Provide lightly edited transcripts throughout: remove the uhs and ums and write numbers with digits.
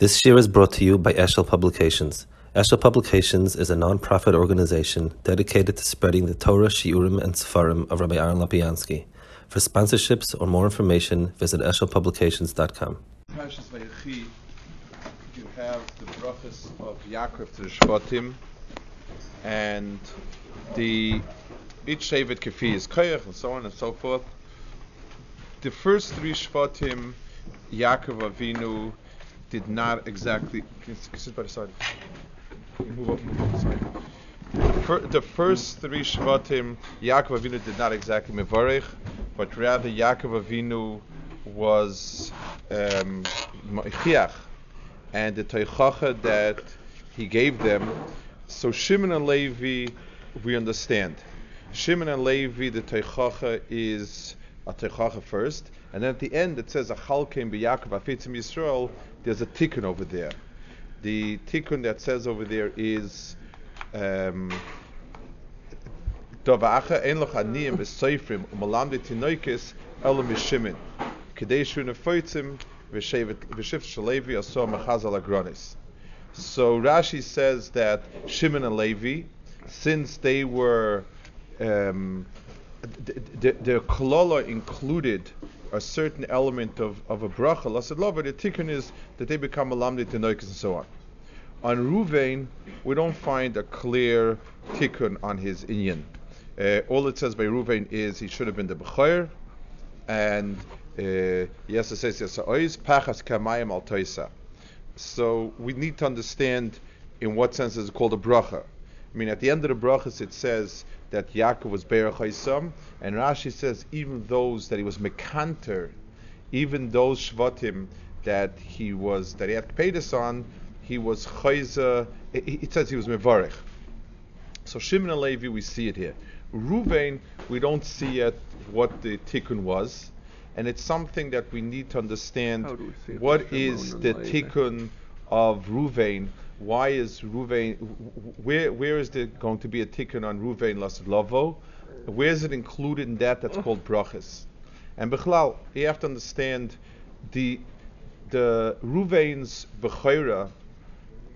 This year is brought to you by Eshel Publications. Eshel Publications is a non-profit organization dedicated to spreading the Torah, Shiurim, and Sefarim of Rabbi Aharon Lopiansky. For sponsorships or more information, visit eshelpublications.com. Parshas Vayechi, you have the brachos of Yaakov to the Shvatim, and each Shevet Kefi is Koach, and so on and so forth. The first three Shvatim, Yaakov Avinu did not exactly. Can you sit by the side? Move up. The first three Shvatim, Yaakov Avinu did not exactly mevarich, but rather Yaakov Avinu was mechiach, and the teichacha that he gave them. So Shimon and Levi, we understand. Shimon and Levi, the teichacha is a teichacha first, and then at the end it says achalkein b'Yaakov afitzim Yisrael. There's a tikkun over there. The tikkun that says over there is Dovacha ein loch aniyim v'soifrim umalam de tinoikis elu mishimin k'deishu nefoitzim v'shift shalevi aso mechazal agronis. So Rashi says that Shimon and Levi, since they were their kolola included a certain element of a bracha, the tikkun is that they become alamdi tenoikis and so on. On Reuven, we don't find a clear tikkun on his inyan. All it says by Reuven is he should have been the b'choyer, and yes, it says yasa'oiz pachas kamayim al toisa. So we need to understand in what sense is it called a bracha. I mean, at the end of the brachas, it says that Yaakov was Be'er Chaisam, and Rashi says even those that he was Mekanter, even those Shvatim that he had Kpedis on, he was Chayza. It says he was Mevarech. So Shimon and Levi, we see it here. Reuven, we don't see yet what the tikkun was, and it's something that we need to understand. What is the tikkun of Reuven? Why is Reuven? Where is there going to be a tikkun on Reuven Lasad Lavo? Where is it included in that's called brachas? And Bechlal, you have to understand the Reuven's bechira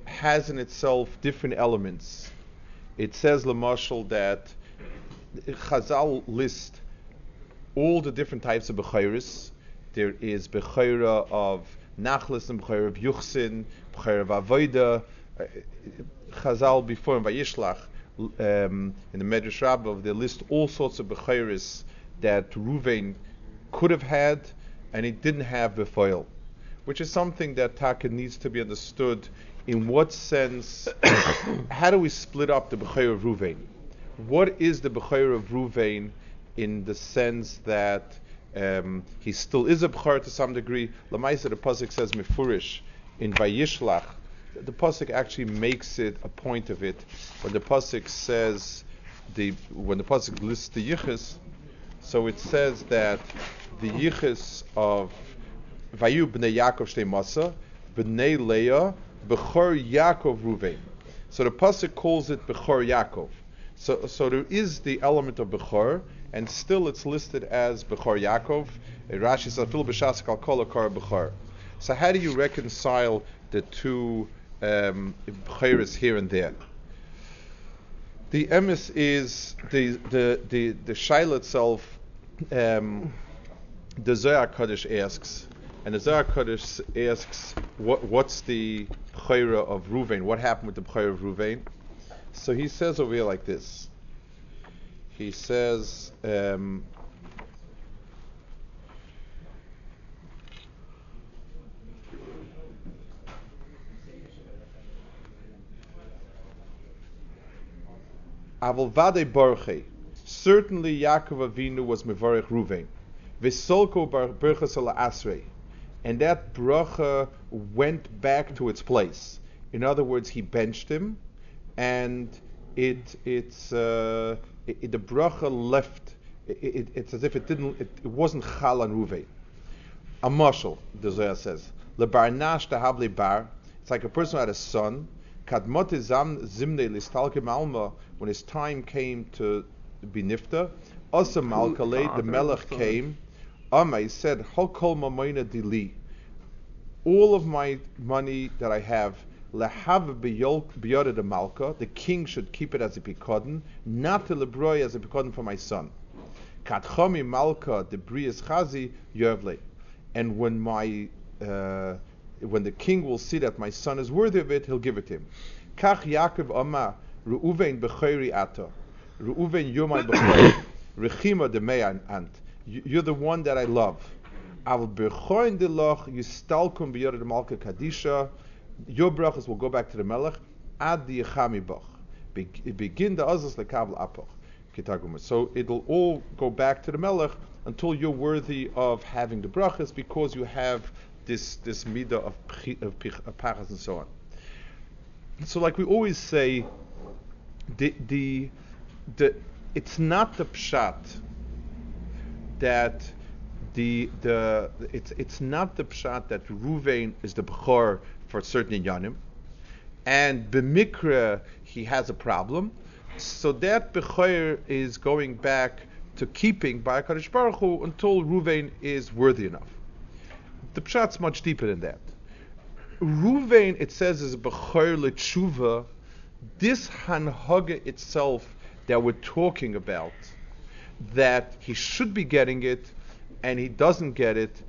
has in itself different elements. It says Lamashal that Chazal list all the different types of bechiras. There is bechira of Nachlis and b'chayr of Yuchsin, b'chayr of Avoida. Chazal before in Vayishlach, in the Medrash Rabbah, they list all sorts of b'chayris that Reuven could have had and he didn't have b'foil, which is something that Taka needs to be understood. In what sense? How do we split up the b'chayr of Reuven? What is the b'chayr of Reuven in the sense that he still is a b'chor to some degree? Lamaisa, the pasuk says mefurish in Vayishlach. The pasuk actually makes it a point of it when the pasuk lists the yichus. So it says that the yichus of Vayu b'nei Yaakov shtei masa b'nei Leah b'chor Yaakov Reuven. So the pasuk calls it b'chor Yaakov. So there is the element of b'chor, and still it's listed as Bechor Yaakov. Rashi says, "Fil b'shas kal kol akar bechor." So how do you reconcile the two bechoros here and there? The emes is the shaila itself. The Zohar Hakadosh asks, and the Zohar Hakadosh asks, what's the bechora of Reuven? What happened with the bechora of Reuven? So he says over here like this. He says, "Aval vade borche." Certainly, Yaakov Avinu was mevarech Reuven. "Vesolko berchas ala asrei," and that bracha went back to its place. In other words, he benched him, and the bracha left. It's as if it wasn't chal on Reuven. A mashal, the Zohar says, "Lebarnash tahav lebar." It's like a person who had a son. "Kadmot zimne listalke alma." When his time came to be nifta, also Malkalei the Melech came. He said, "Hol kol mamayna dili." all of my money that I have, lehav biyod malka, the king should keep it as a pikodin, not to lebroy as a pikodin for my son. Katchomi malka the brias chazi yovle, and when my when the king will see that my son is worthy of it, he'll give it to him. Kach Yaakov Amar Reuven bechori ato, Reuven you're my bechori, rechima de meyan ant, you're the one that I love. Al bechorin de loch yistalkum biyod malka kadisha. Your brachas will go back to the melech ad the yechami bach. Begin the others lekavel apoch kitagum. So it'll all go back to the melech until you're worthy of having the brachas because you have this midah of pachas and so on. So like we always say, the it's not the pshat that it's not the pshat that Reuven is the bechor for certain inyanim, and b'mikra he has a problem, so that b'choyer is going back to keeping by HaKadosh Baruch Hu until Reuven is worthy enough. The pshat's much deeper than that. Reuven, it says, is b'choyer le'tshuva. This hanhaga itself that we're talking about, that he should be getting it and he doesn't get it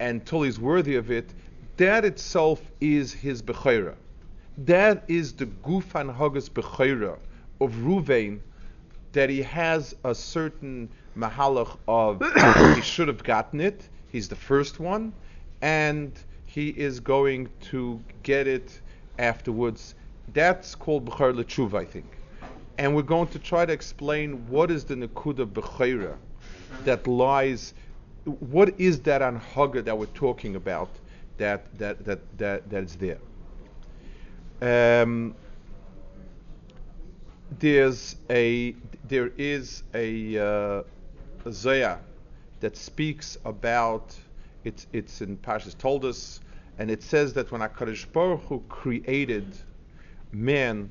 until he's worthy of it, that itself is his bechaira. That is the guf and hagas bechaira of Reuven, that he has a certain mahalach of he should have gotten it, he's the first one, and he is going to get it afterwards. That's called bechaira letshuva, I think. And we're going to try to explain what is the nekud of bechaira that lies, what is that anhaga that we're talking about, that is there. There is a zoya that speaks about it's in Parshas Toldos, and it says that when HaKadosh Baruch Hu created man,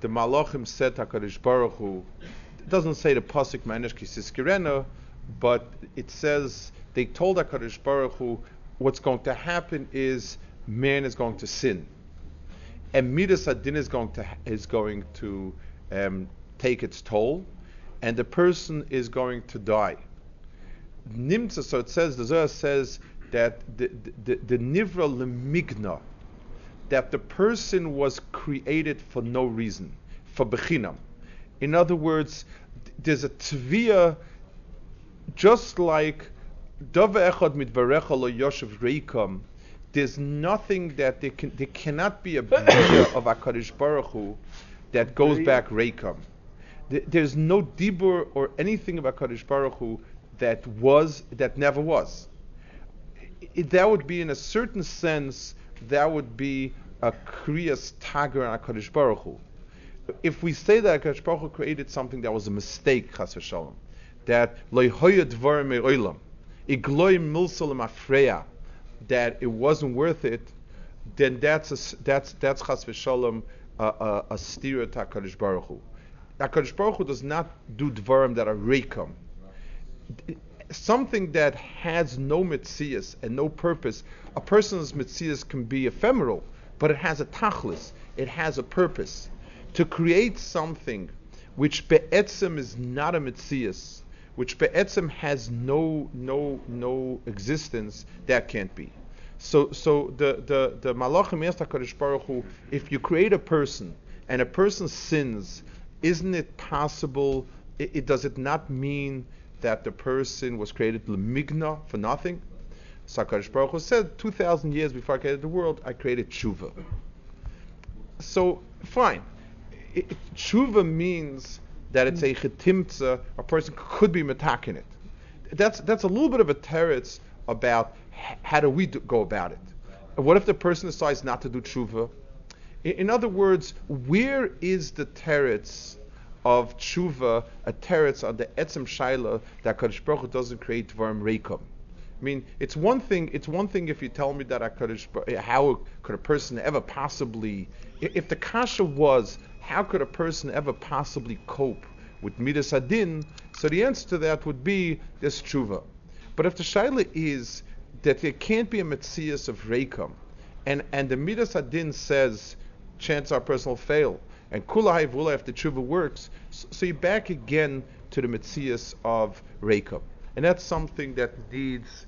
the malachim said to HaKadosh Baruch Hu, it doesn't say the pasuk ma'anesh ki siskirenu, but it says they told HaKadosh Baruch Hu, what's going to happen is man is going to sin, and midas adin is going to take its toll, and the person is going to die. Nimtza, so it says, the Zohar says that the nivra lemigna, that the person was created for no reason, for bechinam. In other words, there's a tzviya, just like there's nothing that there cannot be a bria of HaKadosh Baruch Hu that goes back reikam. There's no dibur or anything of HaKadosh Baruch Hu that never was. That would be, in a certain sense, that would be a kriyas tager on HaKadosh Baruch Hu. If we say that HaKadosh Baruch Hu created something that was a mistake, chas v'shalom, that loyhoya dvar me'olam, that it wasn't worth it, then that's chas v'shalom a stira to HaKadosh Baruch Hu. HaKadosh Baruch Hu does not do dvarim that are reikum. Something that has no mitzias and no purpose. A person's mitzias can be ephemeral, but it has a tachlis. It has a purpose. To create something which be'etzem is not a mitzias, which be'etzem has no existence, that can't be. So the malachim asked HaKadosh Baruch Hu, if you create a person and a person sins, isn't it possible? Does it not mean that the person was created lemigna, for nothing? So HaKadosh Baruch Hu said, 2,000 years before I created the world, I created tshuva. So fine, tshuva means that it's a chetimtza, a person could be metakin it. That's a little bit of a teretz about how do we go about it. What if the person decides not to do tshuva? In other words, where is the teretz of tshuva, a teretz on the etzem shaila that HaKadosh Baruch Hu doesn't create dvarim reikum? I mean, it's one thing if you tell me that how could a person ever possibly, if the kasha was, how could a person ever possibly cope with midas adin? So the answer to that would be this tshuva. But if the shaila is that there can't be a metzias of reikum, And the Midas Hadin says, chance our personal fail. And Kula Haivula, if the tshuva works, so you're back again to the Metzias of Reikah. And that's something that needs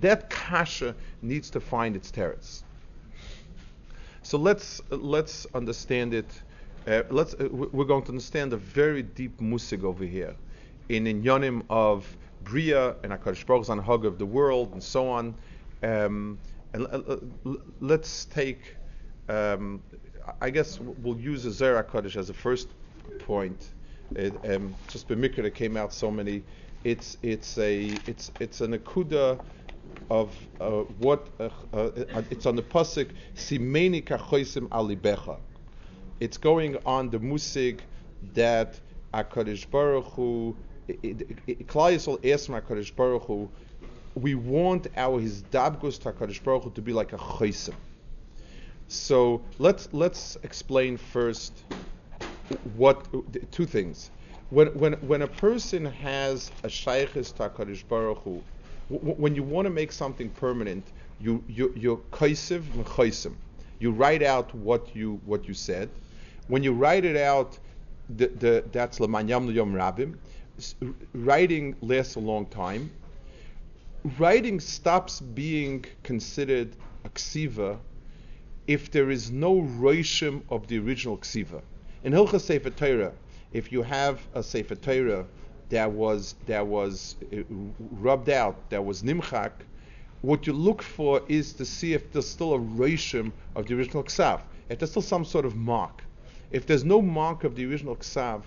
that kasha needs to find its teretz. So let's understand it. We're going to understand a very deep musig over here, in inyanim of Bria and HaKadosh Baruch Hu's Anhaga of the world and so on. Let's take. I guess we'll use the Zohar HaKadosh as a first point. Just b'mikra that came out so many. It's an akuda of what it's on the pasuk simeni kachosim alibecha. It's going on the musig that HaKadosh Baruch Hu, Klal Yisrael asked from HaKadosh Baruch Hu, we want our hizdabgus to HaKadosh Baruch Hu to be like a chosim. So let's explain first what two things. When a person has a shaykhis to HaKadosh Baruch Hu, when you want to make something permanent, you're kaisiv m'chaisim. You write out what you said. When you write it out, that's l'man yam l'yom rabim. Writing lasts a long time. Writing stops being considered a ksiva if there is no roshim of the original ksiva. In Hilchas Sefer Torah, if you have a Sefer Torah that was rubbed out, that was nimchak, what you look for is to see if there's still a reshim of the original ksav, if there's still some sort of mark. If there's no mark of the original ksav,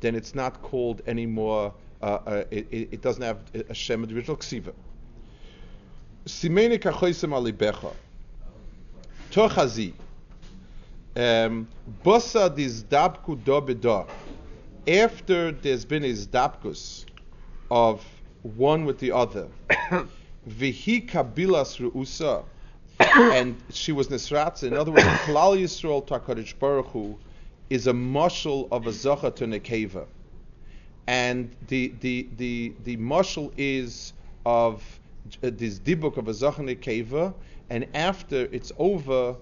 then it's not called anymore. It doesn't have a shem of the original ksiva. Simeni kachosim alibecha. Tochazi. Bossa dizdabku do bedo. After there's been a zdabkus of one with the other, Vihi kabilas ru'usa, and she was nisratz. In other words, Klal Yisrael to HaKadosh Baruch Hu is a mashal of a zochah to nekeva, and the mashal is of this dibuk of a zochah nekeva, and after it's over,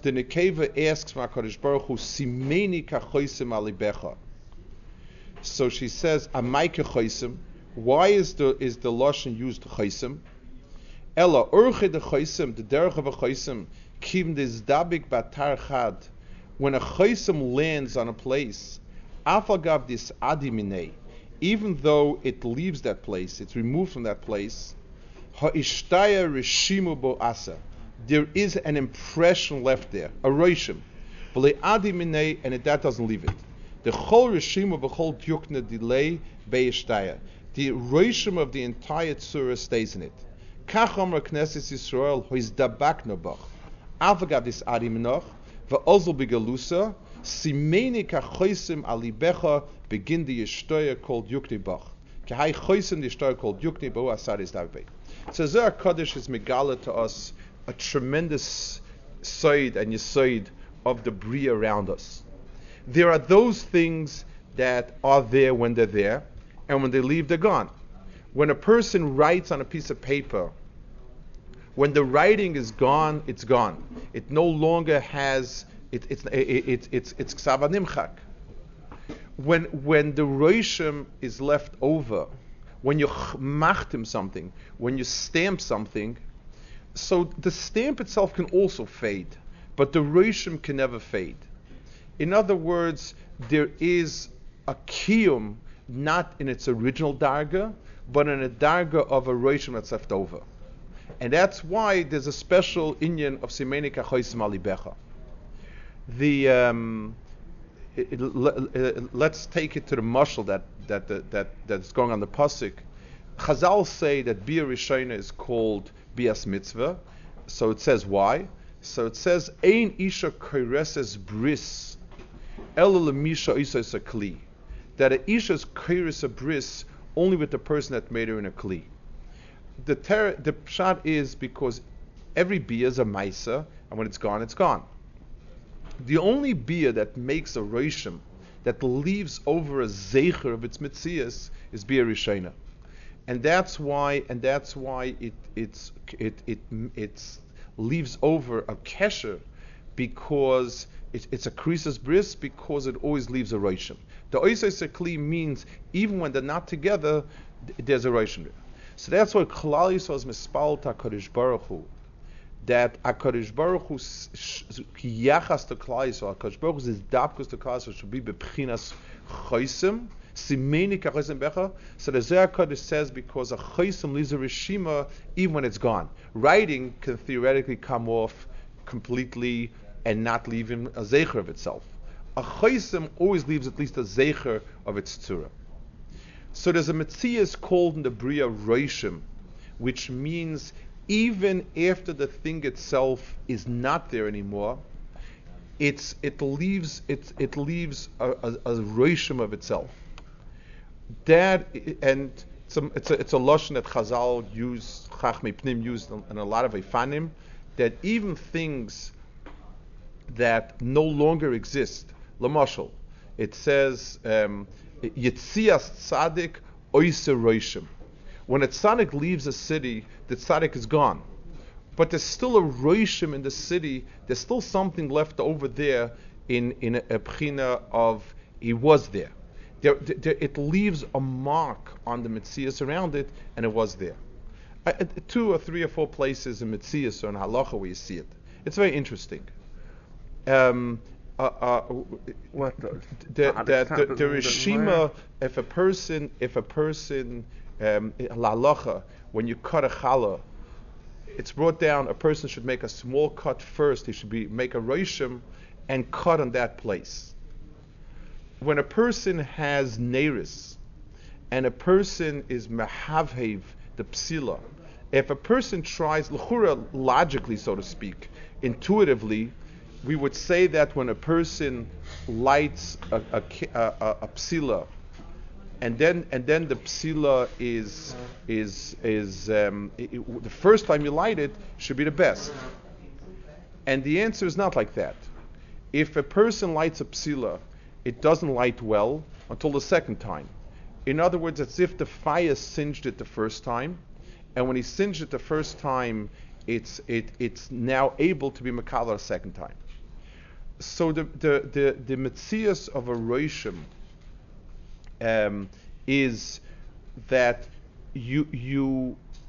the nekeva asks from HaKadosh Baruch Hu, simeni kachosim alibecha. So she says, "Amaike choisim." Why is the lashon used choisim? Ella urche de choisim, the derech of a choisim, kim dizdabik batar chad. When a choisim lands on a place, afagav dis adiminei, even though it leaves that place, it's removed from that place. Ha'ishtaya reshimu bo'asa. There is an impression left there, a roshim, v'le adiminei, and that doesn't leave it. The whole reshim of the whole dyukna delay beyishtaya. The reshim of the entire tzura stays in it. Kach amar Knesset Yisrael hoizdabak nabach. Avagav dis adiminoch ve'ozul begalusa simeni kachosim alibecha begin the yishtaya called yuknibach. Kehai chosim the yishtaya called yuknibo asar is davei. So Zohar HaKadosh is megala to us a tremendous side and yisoid of the bria around us. There are those things that are there when they're there, and when they leave, they're gone. When a person writes on a piece of paper, when the writing is gone, it's gone. It no longer has it's ksav nimchak. When the roshim is left over, when you machtim something, when you stamp something, so the stamp itself can also fade, but the roshim can never fade. In other words, there is a kiyum, not in its original darga, but in a darga of a roshim that's left over. And that's why there's a special inyan of simeni kachosim alibecha. Let's take it to the mashal that's going on the pasuk. Chazal say that bia rishona is called bias mitzvah. So it says why? So it says, ein isha koreses bris. That an isha is kairis a bris only with the person that made her in a kli. The pshat is because every bia is a maisa, and when it's gone, it's gone. The only bia that makes a roshim, that leaves over a zecher of its mitzias, is bia rishena. And that's why it leaves over a kesher, because it's a krisis bris, because it always leaves a roshem. The oisei sekli means even when they're not together, there's a roshem there. So that's why Klal Yisrael is mispal to HaKadosh Baruch Hu, that HaKadosh Baruch Hu yachas to Klal Yisrael, HaKadosh Baruch Hu's dapkus to Klal Yisrael should be bepchinas chosim. So the Zohar Hakadosh says, because a chosim leaves a reshima even when it's gone. Writing can theoretically come off completely and not leave him a zecher of itself. A chosim always leaves at least a zecher of its tzura. So there's a metzias called in the bria roshim, which means even after the thing itself is not there anymore, it leaves a roshim of itself. That, and it's a lashon that Chazal used, Chachmei Pnim used in a lot of Eifanim, that even things that no longer exist, Lamashal, it says Yitzias Tzadik Oise Roshim. When a Tzadik leaves a city, the Tzadik is gone, but there's still a Roshim in the city. There's still something left over there in a Pchina of he was there. It leaves a mark on the Metzias around it, and it was there. Two or three or four places in Metzias or in Halacha where you see it. It's very interesting. The Rishima, if a person, Halacha, when you cut a challah, it's brought down, a person should make a small cut first. He should make a Roshim and cut on that place. When a person has neiris, and a person is mehavhev the psila, if a person tries l'chura logically, so to speak, intuitively, we would say that when a person lights a psila, and then the psila is the first time you light it should be the best. And the answer is not like that. If a person lights a psila, it doesn't light well until the second time. In other words, it's if the fire singed it the first time, and when he singed it the first time, it's now able to be makalah a second time. So the metzias of a roshim is that you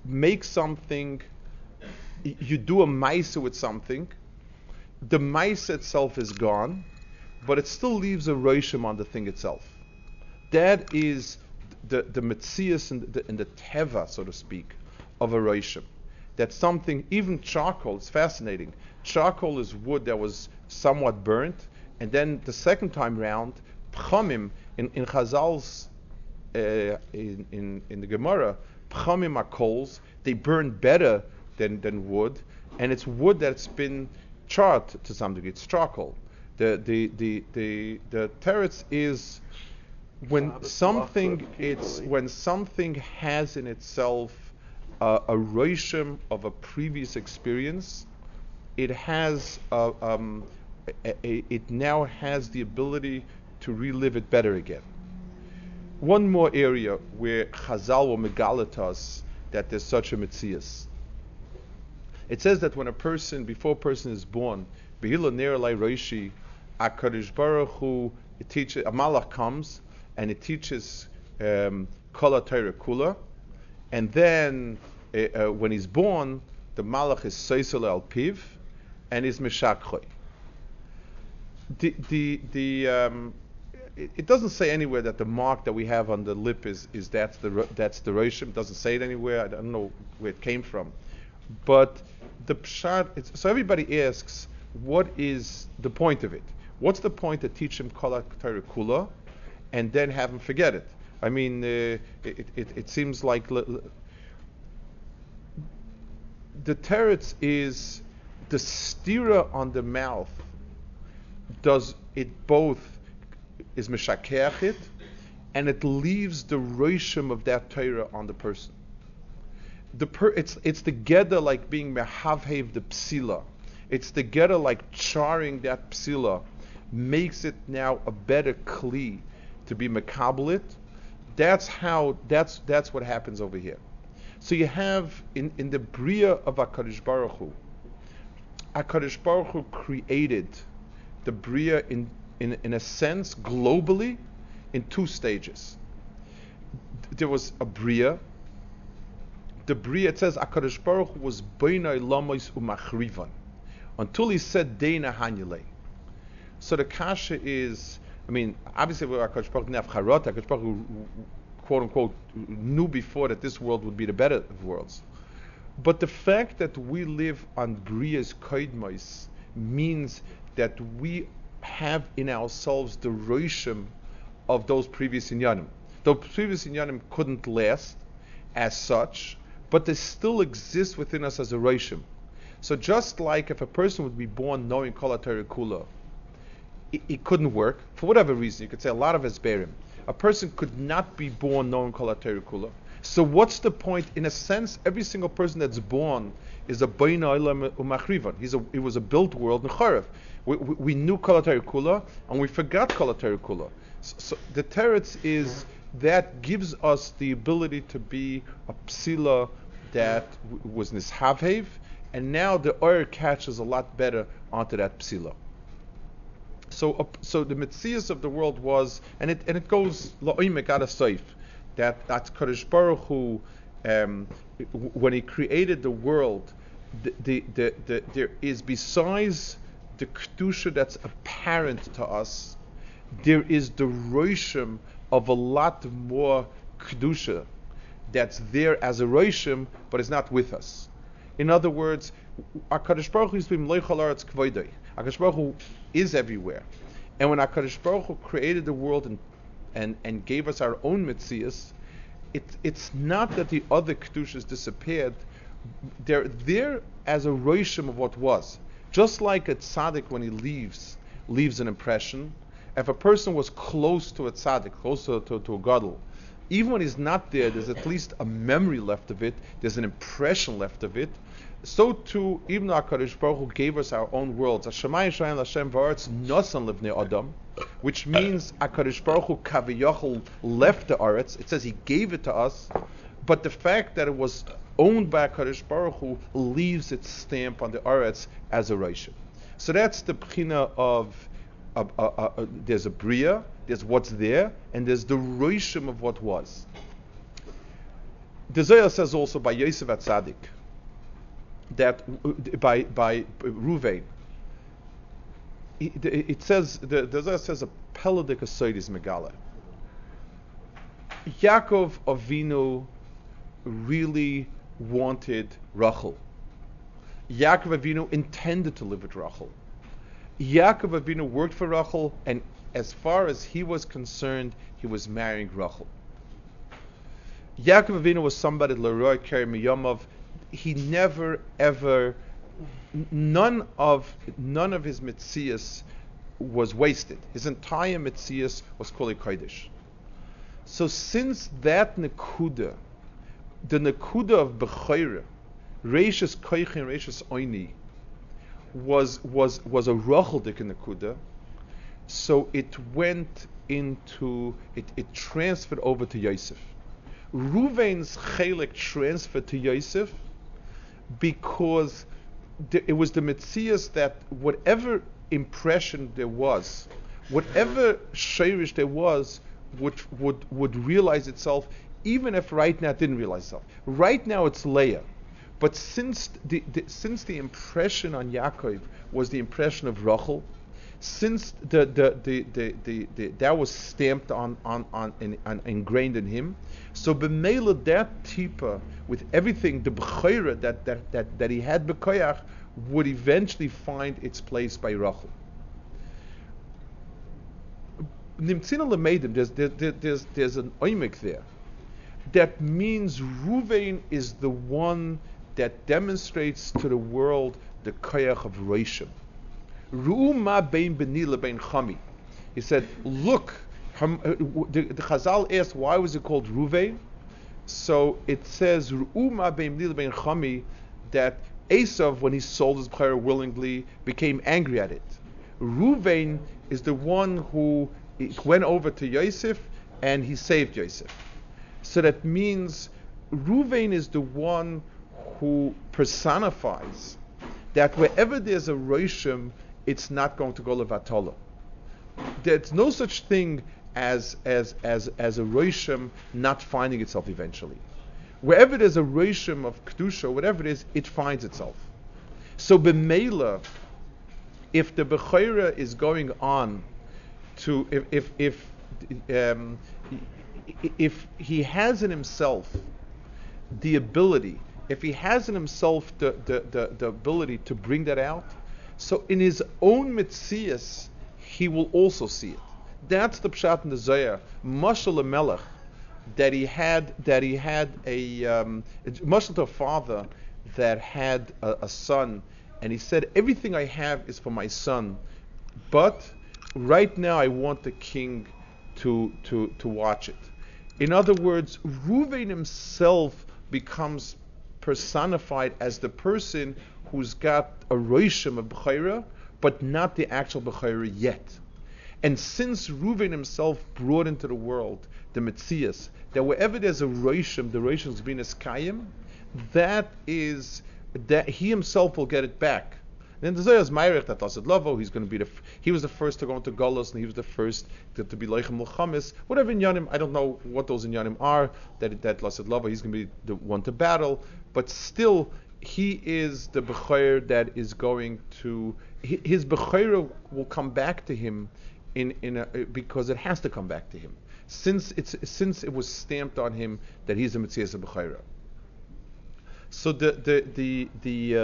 make something, you do a maisa with something, the maisa itself is gone, but it still leaves a roshim on the thing itself. That is the metzias and the teva, so to speak, of a roshim. That something, even charcoal, it's fascinating. Charcoal is wood that was somewhat burnt, and then the second time round, pchamim, in Chazal's, in the Gemara, pchamim are coals, they burn better than wood, and it's wood that's been charred to some degree, it's charcoal. The teretz is when something has in itself a roshim of a previous experience, it has it now has the ability to relive it better again. One more area where Chazal will megalit us that there's such a metzias. It says that when before a person is born, Behila Ner Lai Reishi, HaKadosh Baruch Hu, a malach comes and it teaches Kol HaTorah Kula, and then when he's born, the malach is Soisel Al Piv and is Meshakchoi. It doesn't say anywhere that the mark that we have on the lip is that's the Roshim. It doesn't say it anywhere. I don't know where it came from, but the pshat. So everybody asks, what is the point of it? What's the point to teach him Kol HaTorah Kula and then have him forget it? I mean, it seems like the teretz is the stira on the mouth. Does it both is meshakeach it, and it leaves the roshim of that Torah on the person. It's together like being mehavhev the psila. It's together like charring that psila, makes it now a better kli to be mekabel it. That's what happens over here. So you have in the Bria of HaKadosh Baruch Hu created the Bria in a sense globally in two stages. There was a Bria. The Bria, it says HaKadosh Baruch Hu was Beinai Lamos Umachrivan until he said Deina Hanyelei. So the kasha is, I mean, obviously HaKadosh Baruch Hu didn't have Charot. HaKadosh Baruch Hu, quote unquote, knew before that this world would be the better of worlds. But the fact that we live on Bria's Koidmos means that we have in ourselves the Roshem of those previous Inyanim. Those previous Inyanim couldn't last as such, but they still exist within us as a Roshem. So just like if a person would be born knowing Kol HaTorah Kula, it couldn't work, for whatever reason, you could say a lot of Esberim. A person could not be born knowing Kol HaTorah Kula. So what's the point? In a sense, every single person that's born is a Bein Olam Umachrivan. It was a built world in Chorev. We knew Kol HaTorah Kula, and we forgot Kol HaTorah Kula. So the teretz is that gives us the ability to be a psila that was nishavhev, and now the oil catches a lot better onto that psila. So the metzias of the world was, and it goes la'oimek ad hasoif. That Kadosh Baruch Hu, when he created the world, there is, besides the Kedusha that's apparent to us, there is the Roshem of a lot more Kedusha that's there as a Roshem, but it's not with us. In other words, HaKadosh Baruch Hu is B'mloi Chol Haaretz Kvoidoi. HaKadosh Baruch Hu is everywhere. And when HaKadosh Baruch Hu created the world and gave us our own mitzias, it's not that the other kedushas disappeared. They're there as a roshim of what was. Just like a tzaddik when he leaves an impression. If a person was close to a tzaddik, close to a gadol, even when he's not there, there's at least a memory left of it. There's an impression left of it. So too, even HaKadosh Baruch Hu gave us our own worlds. Hashemayim shayin l'Hashem v'aretz nosan l'bnei Adam, which means HaKadosh Baruch Hu kaviyachol left the Aretz. It says he gave it to us, but the fact that it was owned by HaKadosh Baruch Hu leaves its stamp on the Aretz as a Roshem. So that's the pchina of there's a Bria, there's what's there, and there's the Roshem of what was. The Zohar says also by Yosef HaTzadik, that by Reuven, it says the Zohar says a pelodic asoidis megala. Yaakov Avinu really wanted Rachel. Yaakov Avinu intended to live with Rachel. Yaakov Avinu worked for Rachel, and as far as he was concerned, he was marrying Rachel. Yaakov Avinu was somebody Leroy Keri Miyomov. He never ever, none of his mitzias was wasted. His entire mitzias was kol kodesh. So since that nekuda, the nekuda of bechira, reishis koich and reishis oini, was a racheldik nekuda. So it went into it transferred over to Yosef. Reuven's chelik transferred to Yosef, because it was the Metzias that whatever impression there was, whatever sheirish there was, would realize itself, even if right now it didn't realize itself. Right now it's Leah, but since the impression on Yaakov was the impression of Rachel, since the that was stamped on ingrained in him, so b'meila that tipa with everything, the b'chayra that he had b'koyach would eventually find its place by Rachel. Nimtzina lemeidim, there's an oimik there. That means Reuven is the one that demonstrates to the world the koyach of Roshem. Ru'u ma bein b'ni lebein chami. He said, look, the Chazal asked, why was it called Reuven? So it says, Ru'u ma bein b'ni lebein chami, that Esav, when he sold his bechira willingly, became angry at it. Reuven is the one who went over to Yosef, and he saved Yosef. So that means Reuven is the one who personifies that wherever there's a Roshem, it's not going to go levatolo. There's no such thing as a Roshem not finding itself eventually. Wherever there's a Roshem of Kedusha, whatever it is, it finds itself. So b'meila, if the Bechira is going on to, if he has in himself the ability, if he has in himself the ability to bring that out, so in his own mitzias, he will also see it. That's the pshat in the Zohar, Mashal HaMelech, that he had a mashal to a father that had a son, and he said, everything I have is for my son, but right now I want the king to watch it. In other words, Reuven himself becomes personified as the person who's got a Roshem, a B'chaira, but not the actual B'chaira yet. And since Reuven himself brought into the world the Metzias, that wherever there's a Roshem, the Roshem is being Eskayim, that is, that he himself will get it back. Then the Zohar is Meirich that Asid Lavo, he's going to be he was the first to go into Golos, and he was the first to be Leichem L'chamis. Whatever Inyanim, I don't know what those Inyanim are, that Asid Lavo, he's going to be the one to battle, but still, he is the B'chair that is going to, his B'chair will come back to him because it has to come back to him, since it was stamped on him that he's a Metzias of B'chaira. So the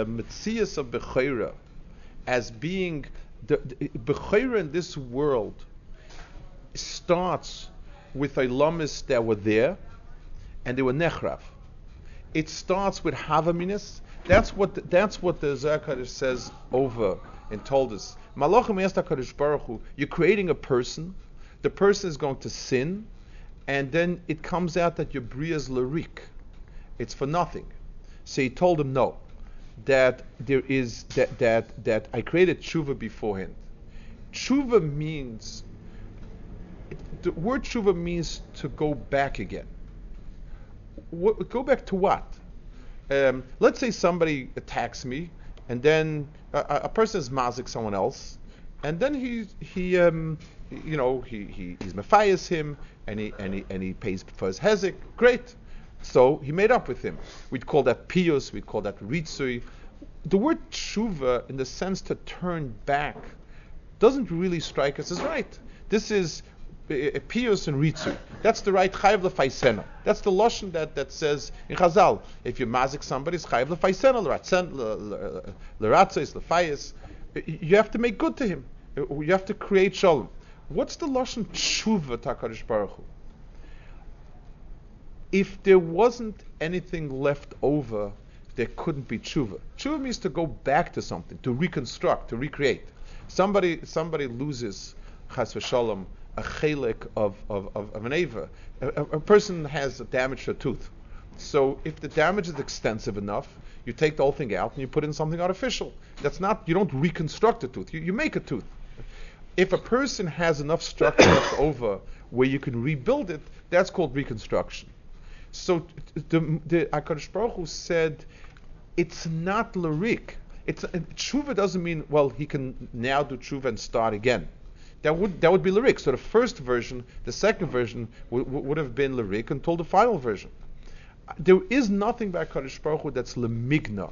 Metzias of B'chaira, as being the B'chaira in this world, starts with Ilamis that were there, and they were Nechrav. It starts with Havaminis. That's what the Zohar Hakadosh says over and told us. Malachim asked HaKadosh Baruch Hu, you're creating a person, the person is going to sin, and then it comes out that your Bria is Larik. It's for nothing. So he told him no, that I created tshuva beforehand. Tshuva means, the word tshuva means to go back again. Go back to what? Let's say somebody attacks me, and then a person is mazik someone else, and then he's mefayas him, and he pays for his hezek. Great. So he made up with him. We'd call that pius. We'd call that ritzui. The word tshuva, in the sense to turn back, doesn't really strike us as right. This is pius and ritzui. That's the right chayav lefaisena. That's the lashon that says in Chazal, if you mazik somebody, it's chayav lefaisena, l'ratzis, l'fayis. You have to make good to him. You have to create shalom. What's the lashon tshuva to HaKadosh Baruch Hu? If there wasn't anything left over, there couldn't be tshuva. Tshuva means to go back to something, to reconstruct, to recreate. Somebody loses, chas v'shalom, a chelik of an eva. A person has damaged a tooth. So if the damage is extensive enough, you take the whole thing out and you put in something artificial. That's not, you don't reconstruct a tooth, you make a tooth. If a person has enough structure left over where you can rebuild it, that's called reconstruction. So the HaKadosh Baruch Hu said, it's not larik. Tshuva doesn't mean, well, he can now do tshuva and start again. That would be larik. So the first version, the second version would have been larik until the final version. There is nothing by HaKadosh Baruch Hu that's lemigna.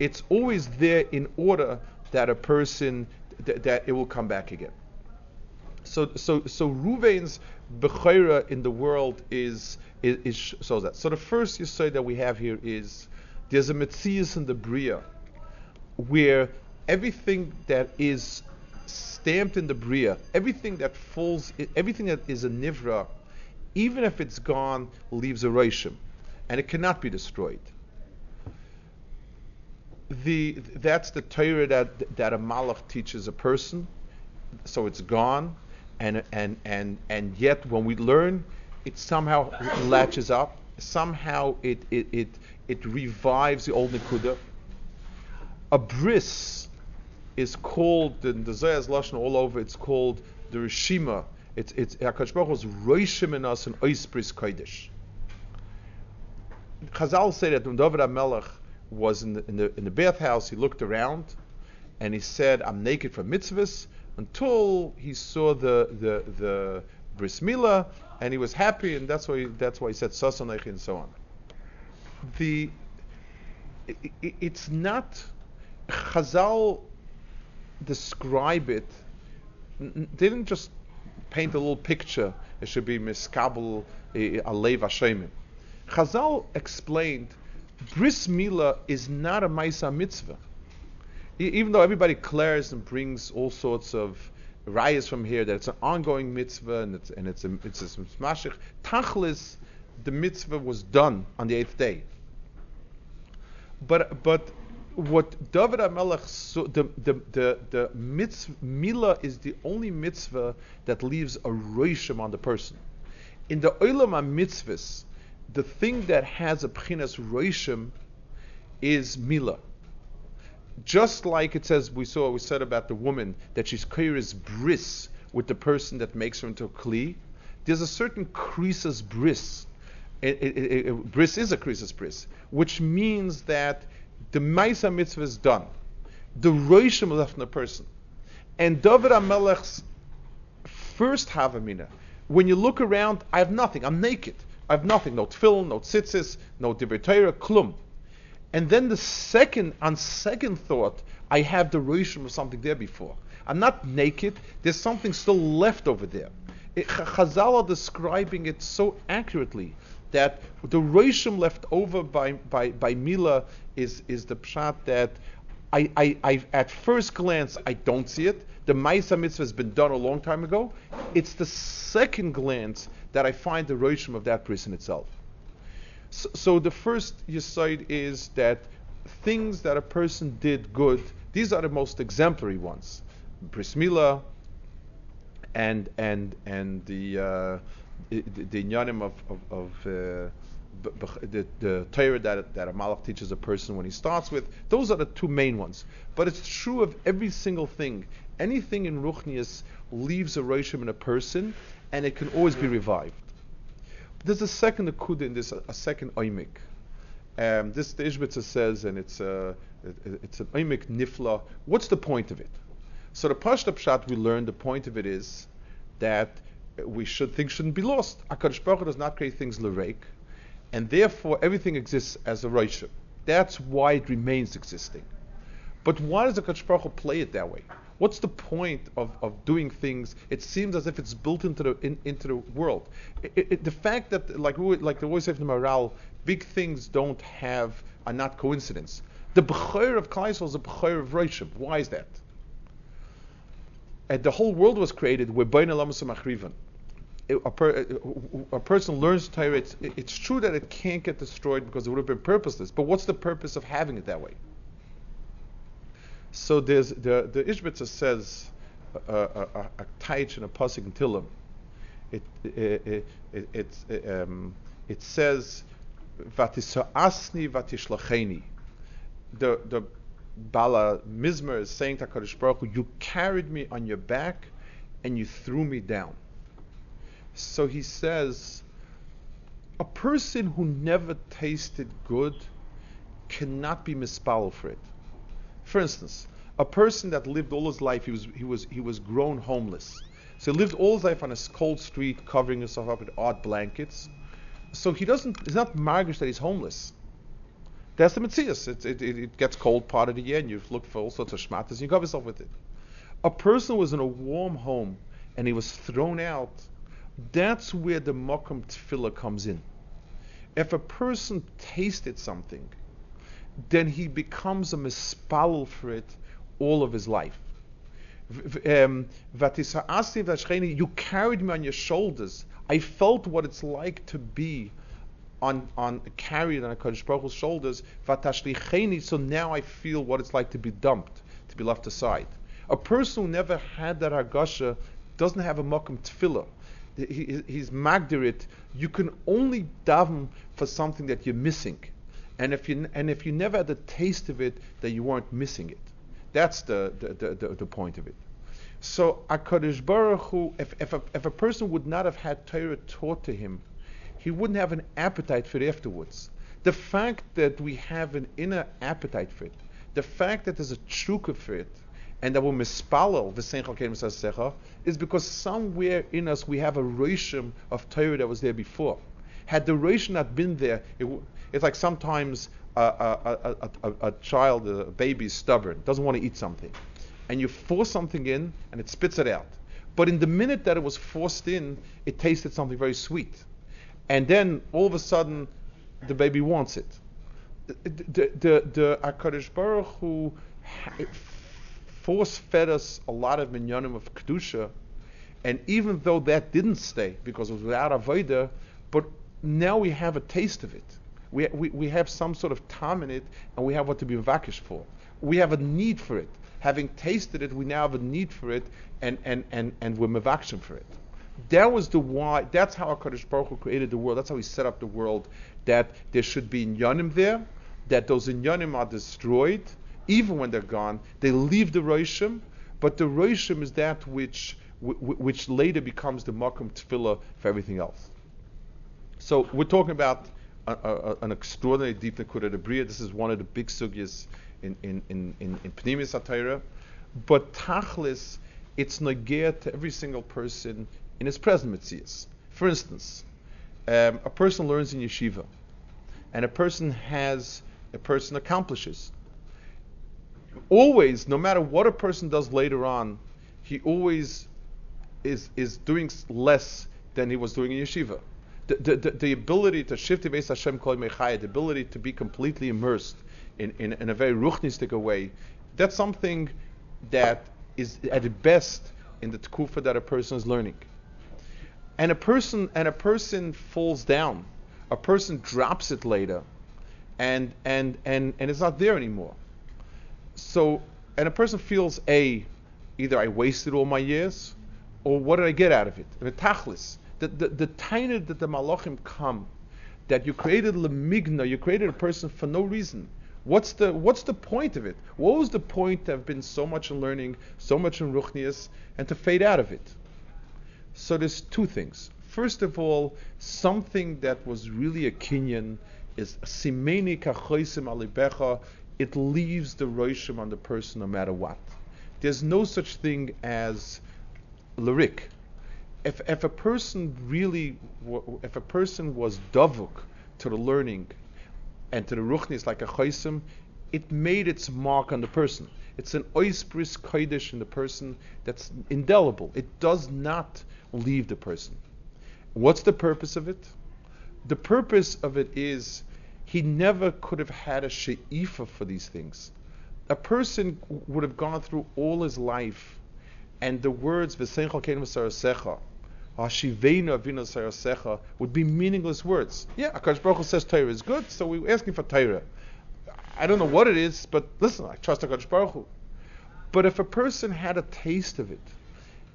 It's always there in order that a person, that it will come back again. So Reuven's B'chaira in the world is so that. So the first yesod that we have here is there's a metzias in the bria, where everything that is stamped in the bria, everything that falls, everything that is a nivra, even if it's gone, leaves a roshem, and it cannot be destroyed. That's the Torah that a malach teaches a person. So it's gone. And yet when we learn, it somehow latches up. Somehow it revives the old nekuda. A bris is called, the Zohar's lashon all over, it's called the Reshima. It's HaKadosh Baruch Hu's Roshim in us and Ois Bris Kodesh. Chazal say that when David HaMelech was in the bathhouse, he looked around and he said, "I'm naked for mitzvahs," until he saw the bris milah, and he was happy, and that's why he said sasanech and so on. It's not Chazal describe it. They didn't just paint a little picture. It should be miskabel alev Hashemim. Chazal explained bris milah is not a ma'isa mitzvah. Even though everybody declares and brings all sorts of rayas from here that it's an ongoing mitzvah and it's a mashich, tachlis, the mitzvah was done on the eighth day. But what David HaMelech saw, the mitzvah milah is the only mitzvah that leaves a Roshem on the person. In the olam mitzvahs, the thing that has a pchinas Roshem is milah. Just like it says, we said about the woman that she's kairis bris with the person that makes her into a kli. There's a certain krisis bris. Bris is a krisis bris, which means that the ma'isa mitzvah is done. The roishim left in the person. And David HaMelech's first havamina, when you look around, I have nothing. I'm naked. I have nothing. No tefillin, no tzitzis, no divrei Torah, klum. And then on second thought, I have the roishim of something there before. I'm not naked. There's something still left over there. Chazal are describing it so accurately that the roishim left over by Mila is the pshat that I at first glance I don't see it. The ma'isa mitzvah has been done a long time ago. It's the second glance that I find the roishim of that person itself. So the first yesod is that things that a person did good, these are the most exemplary ones, bris milah, and the inyanim of the Torah that a malach teaches a person when he starts with. Those are the two main ones. But it's true of every single thing. Anything in ruchnius leaves a roshim in a person, and it can always be revived. There's a second akuda in this, a second oimik. This the Ishbitzer says, and it's an oimik nifla. What's the point of it? So the pashta pshat we learned, the point of it is that things shouldn't be lost. HaKadosh Baruch Hu does not create things l'reik, and therefore everything exists as a roshim. That's why it remains existing. But why does HaKadosh Baruch Hu play it that way? What's the point of doing things? It seems as if it's built into the world. The fact that, like the voice of the Maral, big things are not coincidence. The b'chor of Kaisel is a b'chor of Roshim. Why is that? And the whole world was created with Bein Alamus Machrivan. A person learns Torah. It's true that it can't get destroyed because it would have been purposeless. But what's the purpose of having it that way? So there's the Ishbitzer says a taich and a pasuk in Tillim. It says vatisoasni vatishlacheni. The Bala Mizmer is saying to HaKadosh Baruch Hu, "You carried me on your back, and you threw me down." So he says, a person who never tasted good cannot be mispalel for it. For instance, a person that lived all his life, he was grown homeless. So he lived all his life on a cold street, covering himself up with odd blankets. So he's not margish that he's homeless. That's the metzias. It gets cold part of the year, and you look for all sorts of shmatas, and you cover yourself with it. A person who was in a warm home, and he was thrown out, that's where the makom tefillah comes in. If a person tasted something, then he becomes a mispalel for it all of his life. You carried me on your shoulders. I felt what it's like to be carried on HaKadosh Baruch Hu's shoulders. So now I feel what it's like to be dumped, to be left aside. A person who never had that hargasha doesn't have a makom tefillah. He's magdirit. You can only daven for something that you're missing. And if you never had the taste of it, then you weren't missing it. That's the point of it. So HaKadosh Baruch Hu, if a person would not have had Torah taught to him, he wouldn't have an appetite for it afterwards. The fact that we have an inner appetite for it, the fact that there's a tshuka for it, and that we're mispalel is because somewhere in us we have a Roshem of Torah that was there before. Had the Roshem not been there, it's like sometimes a child, a baby is stubborn, doesn't want to eat something. And you force something in and it spits it out. But in the minute that it was forced in, it tasted something very sweet. And then all of a sudden, the baby wants it. The HaKadosh Baruch Hu force fed us a lot of minyanim of kedusha, and even though that didn't stay because it was without avoda, but now we have a taste of it. We have some sort of tam in it, and we have what to be vakish for. We have a need for it. Having tasted it, we now have a need for it, and we're mevakshim for it. That was the why. That's how HaKadosh Baruch Hu created the world. That's how he set up the world. That there should be inyanim there, that those inyanim are destroyed. Even when they're gone, they leave the Roshem, but the Roshem is that which later becomes the makom tefillah for everything else. So we're talking about an extraordinary deep nekudat habriya. This is one of the big sugyas in Pnimis HaTorah, but tachlis, it's nogea to every single person in his present metzias. For instance, a person learns in yeshiva, and a person accomplishes. Always, no matter what a person does later on, he always is doing less than he was doing in yeshiva. The ability to shift Beis Hashem Kol Mechaya, the ability to be completely immersed in a very ruchnistic way, that's something that is at its best in the tekufa that a person is learning. And a person falls down, a person drops it later, and it's not there anymore. So, and a person feels, either I wasted all my years, or what did I get out of it? The tachlis, the tiny that the malachim come, that you created lemigna, you created a person for no reason. What's the point of it? What was the point to have been so much in learning, so much in ruchnias, and to fade out of it? So there's two things. First of all, something that was really a kinyan is simeni kachoisim alibecha. It leaves the Roshem on the person no matter what. There's no such thing as lirik. If a person was davuk to the learning and to the ruchnis like a chosim, it made its mark on the person. It's an oisbris kodesh in the person that's indelible. It does not leave the person. What's the purpose of it? The purpose of it is he never could have had a she'ifa for these things. A person would have gone through all his life, and the words "v'seinchal keinu sarasecha," "hashiveinu avinu sarasecha" would be meaningless words. Yeah, HaKadosh Baruch Hu says Torah is good, so we're asking for Torah. I don't know what it is, but listen, I trust HaKadosh Baruch Hu. But if a person had a taste of it,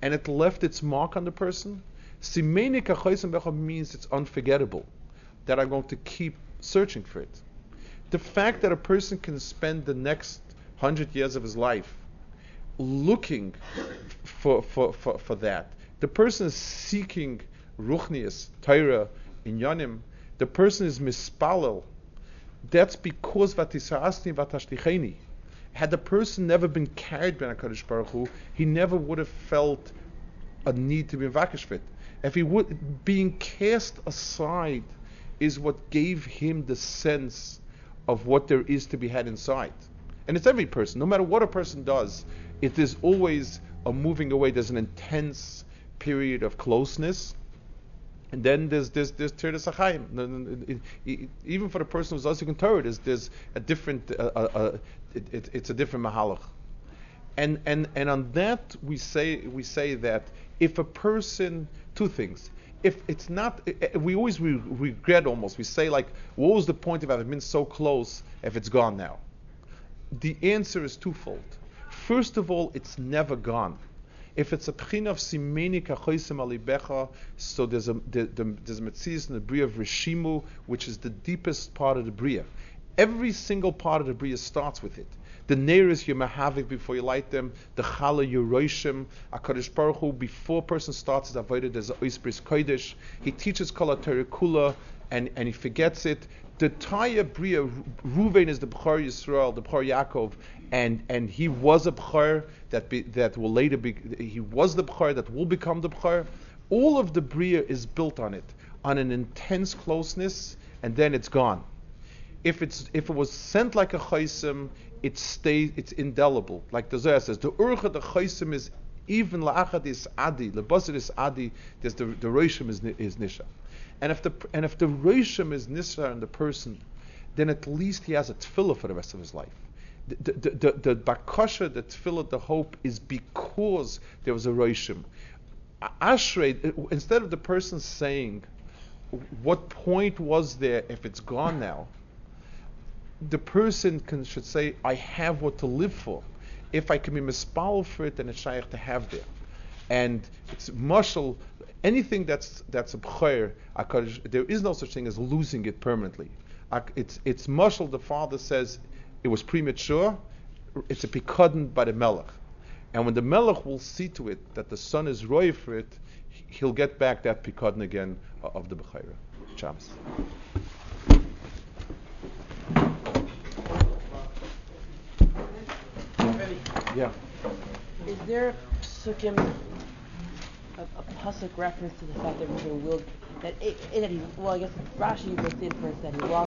and it left its mark on the person, simeni kachosim becha means it's unforgettable. That I'm going to keep searching for it. The fact that a person can spend the next 100 years of his life looking for that, the person is seeking ruchnias, Torah, inyanim. The person is mispalel. That's because vatisarasni vatashticheni. Had the person never been carried by HaKadosh Baruch Hu, he never would have felt a need to be vakish for it. If he would, being cast aside is what gave him the sense of what there is to be had inside. And it's every person, no matter what a person does, it is always a moving away. There's an intense period of closeness, and then there's Tiras Achayim. Even for the person who's also in Torah, there's a different, it's a different mahalach. And on that we say that if a person, two things. If it's not, we always regret almost. We say like, what was the point of having been so close if it's gone now? The answer is twofold. First of all, it's never gone. If it's a p'chin of simeni kachosim alibecha, so there's a metzias in the bria of reshimu, which is the deepest part of the bria. Every single part of the bria starts with it. The neiris you mahavik before you light them, the chala you roishim, HaKadosh Baruch Hu, before a person starts his avodah, there's a oisbris kodesh. He teaches kol ha-Torah kula, and he forgets it. The Taya Bria, Reuven is the B'chor Yisrael, the B'chor Yaakov, and he was a B'chor that will later be, he was the B'chor that will become the B'chor. All of the Bria is built on it, on an intense closeness, and then it's gone. If it was sent like a Chaysim, it stays, it's indelible. Like the Zohar says, the Urcha, the Chaysim is even La'achad is Adi, Le'basir is Adi, there's the Roshem is Nisha. And if the Roshem is Nisra in the person, then at least he has a tefillah for the rest of his life. The bakasha, the tefillah, the hope is because there was a Roshem. Ashrei, instead of the person saying, what point was there if it's gone now, the person should say, I have what to live for. If I can be mispal for it, then it's shaykh to have there. And it's mashal. Anything that's a b'chor, there is no such thing as losing it permanently. It's mashal. The father says it was premature. It's a pikadon by the melech, and when the melech will see to it that the son is roy for it, he'll get back that pikadon again of the b'chor. Chams. Yeah. Is there psukim? A pasuk reference to the fact that Reuven willed that I guess Rashi was the inference that he lost.